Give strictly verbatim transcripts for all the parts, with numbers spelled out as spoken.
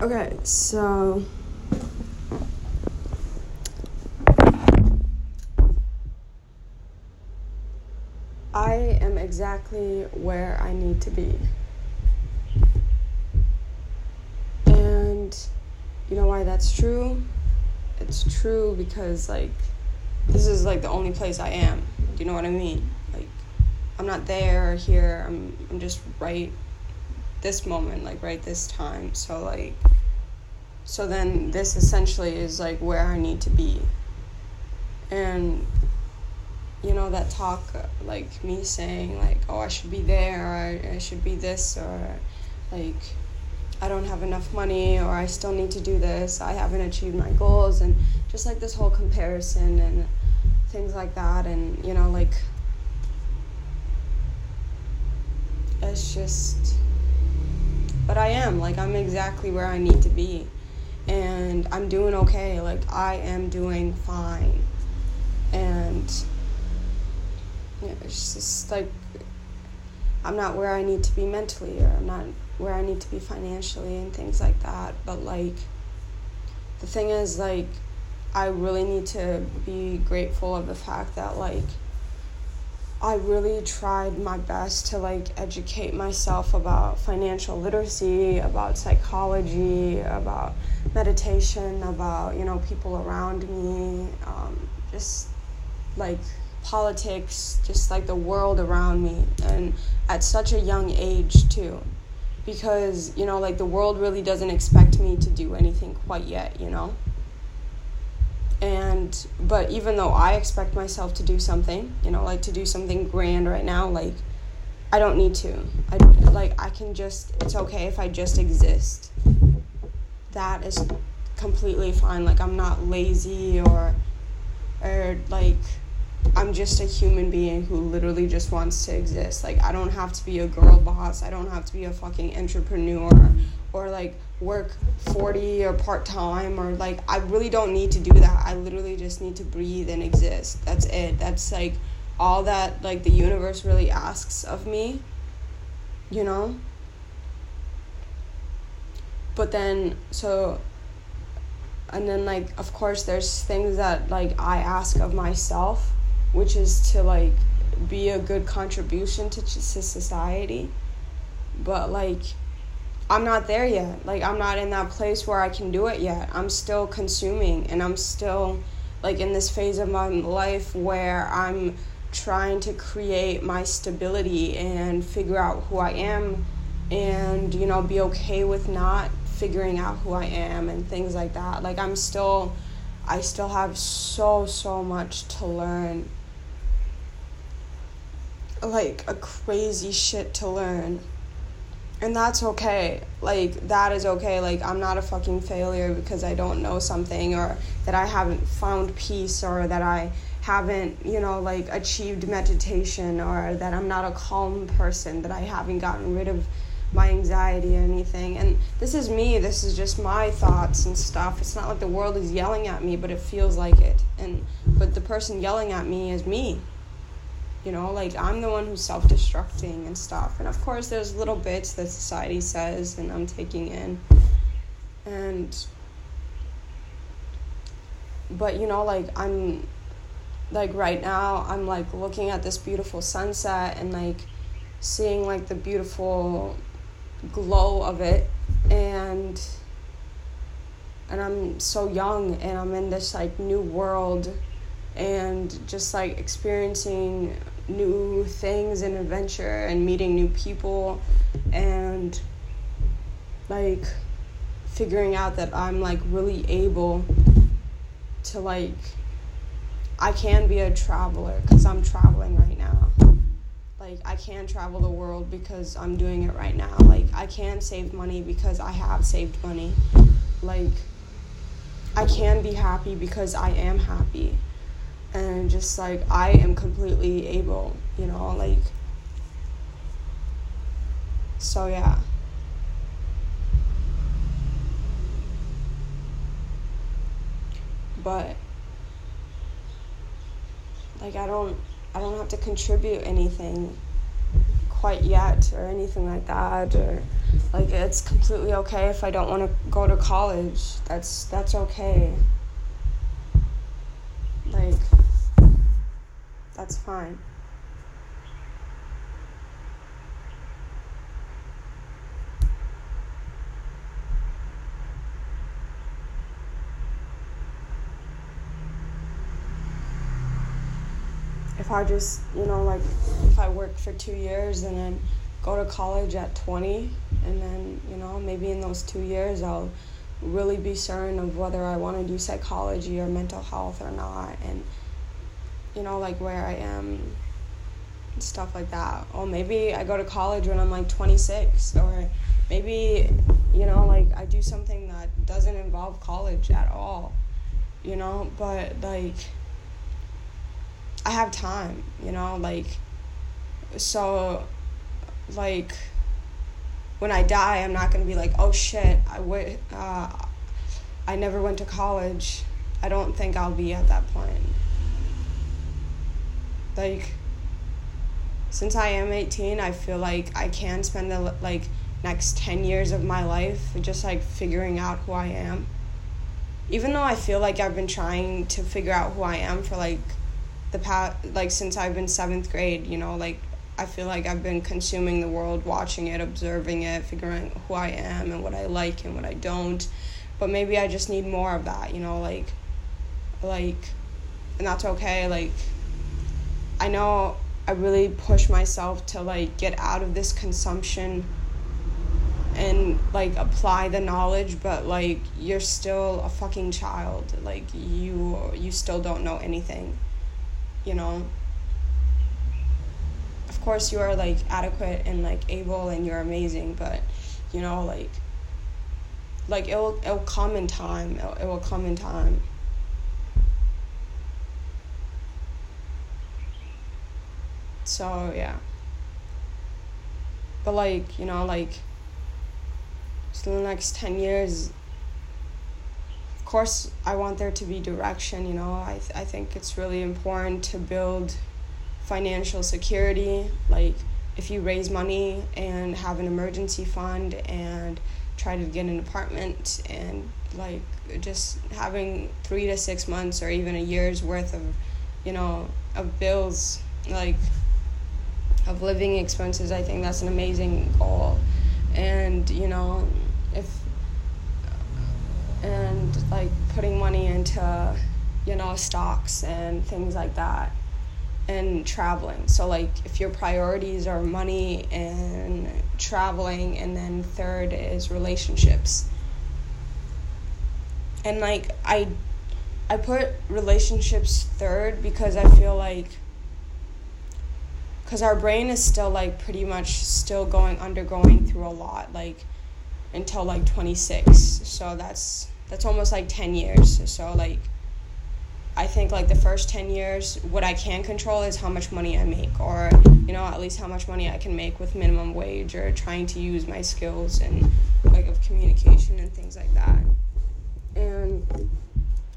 Okay, so I am exactly where I need to be. And you know why that's true? It's true because, like, this is, like, the only place I am. Do you know what I mean? Like, I'm not there or here. I'm I'm just right this moment, like, right this time. So, like, so then this essentially is, like, where I need to be. And, you know, that talk, like, me saying, like, oh, I should be there, or I, I should be this, or, like, I don't have enough money, or I still need to do this, I haven't achieved my goals, and just, like, this whole comparison and things like that, and, you know, like, it's just, but I am, like, I'm exactly where I need to be, and I'm doing okay, like, I am doing fine, and, yeah, it's just, like, I'm not where I need to be mentally, or I'm not where I need to be financially and things like that. But, like, the thing is, like, I really need to be grateful of the fact that, like, I really tried my best to, like, educate myself about financial literacy, about psychology, about meditation, about, you know, people around me, um, just, like, politics, just, like, the world around me, and at such a young age, too. Because, you know, like, the world really doesn't expect me to do anything quite yet, you know? And, but even though I expect myself to do something, you know, like, to do something grand right now, like, I don't need to. I, like, I can just, it's okay if I just exist. That is completely fine. Like, I'm not lazy or, or, like, I'm just a human being who literally just wants to exist. Like, I don't have to be a girl boss. I don't have to be a fucking entrepreneur or, like, work forty or part-time or, like, I really don't need to do that. I literally just need to breathe and exist. That's it. That's, like, all that, like, the universe really asks of me, you know? But then, so... And then, like, of course, there's things that, like, I ask of myself, which is to, like, be a good contribution to, to society. But, like, I'm not there yet. Like, I'm not in that place where I can do it yet. I'm still consuming, and I'm still, like, in this phase of my life where I'm trying to create my stability and figure out who I am and, you know, be okay with not figuring out who I am and things like that. Like, I'm still... I still have so, so much to learn. Like, a crazy shit to learn. And that's okay. Like, that is okay. Like, I'm not a fucking failure because I don't know something or that I haven't found peace or that I haven't, you know, like, achieved meditation or that I'm not a calm person, that I haven't gotten rid of my anxiety or anything. And this is me. This is just my thoughts and stuff. It's not like the world is yelling at me, but it feels like it. And but the person yelling at me is me. You know, like, I'm the one who's self-destructing and stuff. And of course there's little bits that society says and I'm taking in. And but, you know, like, I'm like right now I'm like looking at this beautiful sunset and like seeing like the beautiful glow of it, and and I'm so young and I'm in this like new world and just like experiencing new things and adventure and meeting new people and like figuring out that I'm like really able to like I can be a traveler because I'm traveling right now. Like, I can travel the world because I'm doing it right now. Like, I can save money because I have saved money. Like, I can be happy because I am happy. And just, like, I am completely able, you know, like. So, yeah. But, like, I don't... I don't have to contribute anything quite yet or anything like that, or like it's completely okay if I don't want to go to college. That's that's okay. Like, that's fine. If I just, you know, like, if I work for two years and then go to college at twenty, and then, you know, maybe in those two years I'll really be certain of whether I want to do psychology or mental health or not, and, you know, like, where I am, and stuff like that. Or maybe I go to college when I'm, like, twenty-six, or maybe, you know, like, I do something that doesn't involve college at all, you know, but, like, I have time, you know, like, so, like, when I die, I'm not going to be like, oh, shit, I, w- uh, I never went to college. I don't think I'll be at that point. Like, since I am eighteen, I feel like I can spend the, like, next ten years of my life just, like, figuring out who I am. Even though I feel like I've been trying to figure out who I am for, like, the past, like, since I've been seventh grade, you know, like, I feel like I've been consuming the world, watching it, observing it, figuring out who I am and what I like and what I don't, but maybe I just need more of that, you know, like, like, and that's okay, like, I know I really push myself to, like, get out of this consumption and, like, apply the knowledge, but, like, you're still a fucking child, like, you, you still don't know anything. You know, of course you are, like, adequate and, like, able and you're amazing, but, you know, like, like, it'll, it'll come in time, it'll, it will come in time. So, yeah. But, like, you know, like, so the next ten years, of course I want there to be direction, you know. I th- I think it's really important to build financial security. Like, if you raise money and have an emergency fund and try to get an apartment and, like, just having three to six months or even a year's worth of, you know, of bills, like, of living expenses, I think that's an amazing goal. And, you know, if and, like, putting money into, you know, stocks and things like that, and traveling. So, like, if your priorities are money and traveling, and then third is relationships. And, like, I I put relationships third because I feel like, because our brain is still, like, pretty much still going, undergoing through a lot, like, until, like, twenty-six, so that's that's almost, like, ten years, so, like, I think, like, the first ten years, what I can control is how much money I make, or, you know, at least how much money I can make with minimum wage, or trying to use my skills and, like, of communication and things like that, and,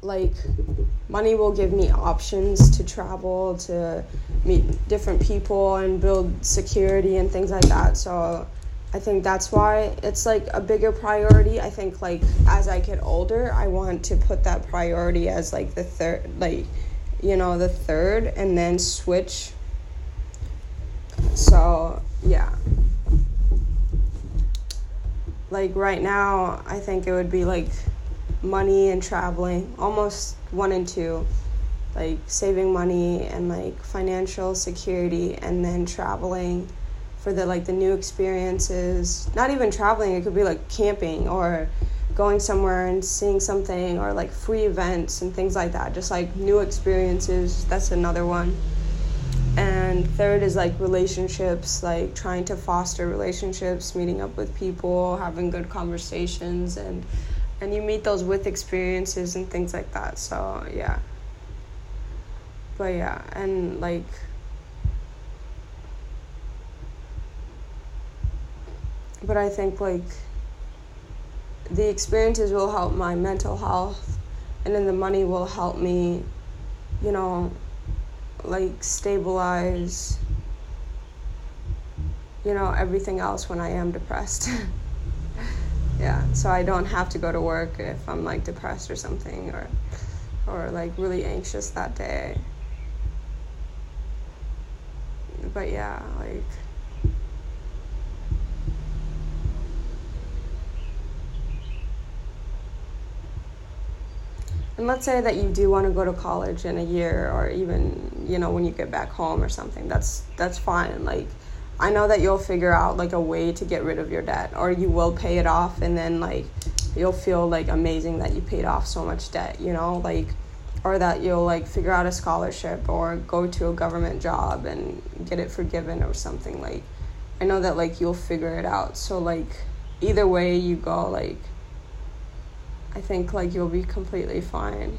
like, money will give me options to travel, to meet different people, and build security and things like that, so I think that's why it's, like, a bigger priority. I think, like, as I get older, I want to put that priority as, like, the third, like, you know, the third, and then switch. So, yeah. Like, right now, I think it would be, like, money and traveling, almost one and two. Like, saving money and, like, financial security, and then traveling for the, like, the new experiences, not even traveling, it could be, like, camping, or going somewhere and seeing something, or, like, free events and things like that, just, like, new experiences, that's another one. And third is, like, relationships, like, trying to foster relationships, meeting up with people, having good conversations, and, and you meet those with experiences and things like that, so, yeah. But, yeah, and, like, but I think, like, the experiences will help my mental health, and then the money will help me, you know, like, stabilize you know, everything else when I am depressed. Yeah, so I don't have to go to work if I'm like depressed or something, or or like really anxious that day. But yeah, like and let's say that you do want to go to college in a year, or even, you know, when you get back home or something, that's that's fine. Like, I know that you'll figure out like a way to get rid of your debt, or you will pay it off, and then like you'll feel like amazing that you paid off so much debt, you know, like, or that you'll like figure out a scholarship or go to a government job and get it forgiven or something. Like, I know that like you'll figure it out. So like either way you go, like I think like you'll be completely fine.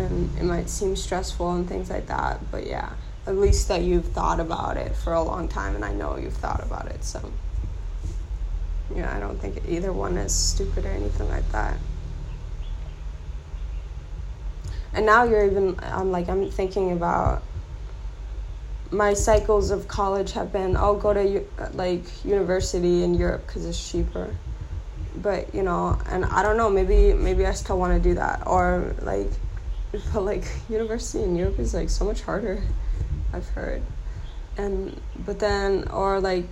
And it might seem stressful and things like that, but yeah, at least that you've thought about it for a long time, and I know you've thought about it, so yeah, I don't think either one is stupid or anything like that. And now you're even, I'm like, I'm thinking about my cycles of college have been, I'll go to like university in Europe because it's cheaper. But, you know, and I don't know, maybe maybe I still want to do that. Or, like, but, like, university in Europe is, like, so much harder, I've heard. And, but then, or, like,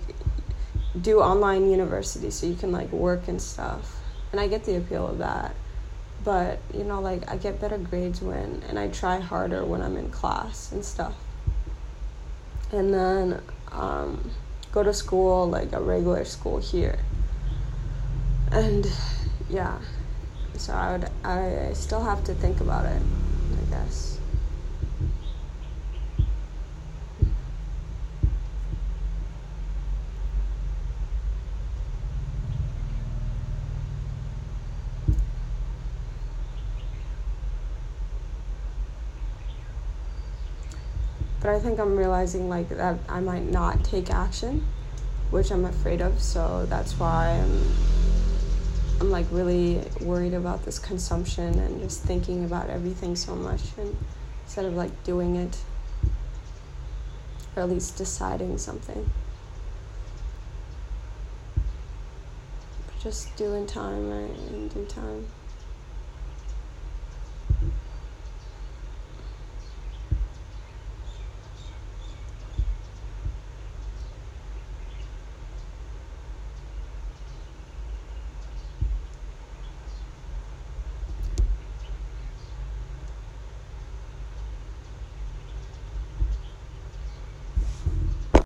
do online university so you can, like, work and stuff. And I get the appeal of that. But, you know, like, I get better grades when, and I try harder when I'm in class and stuff. And then um, go to school, like, a regular school here. And yeah, so I would I still have to think about it, I guess. But I think I'm realizing like that I might not take action, which I'm afraid of, so that's why I'm I'm like really worried about this consumption and just thinking about everything so much, and instead of like doing it, or at least deciding something, just do in time, right? In due time.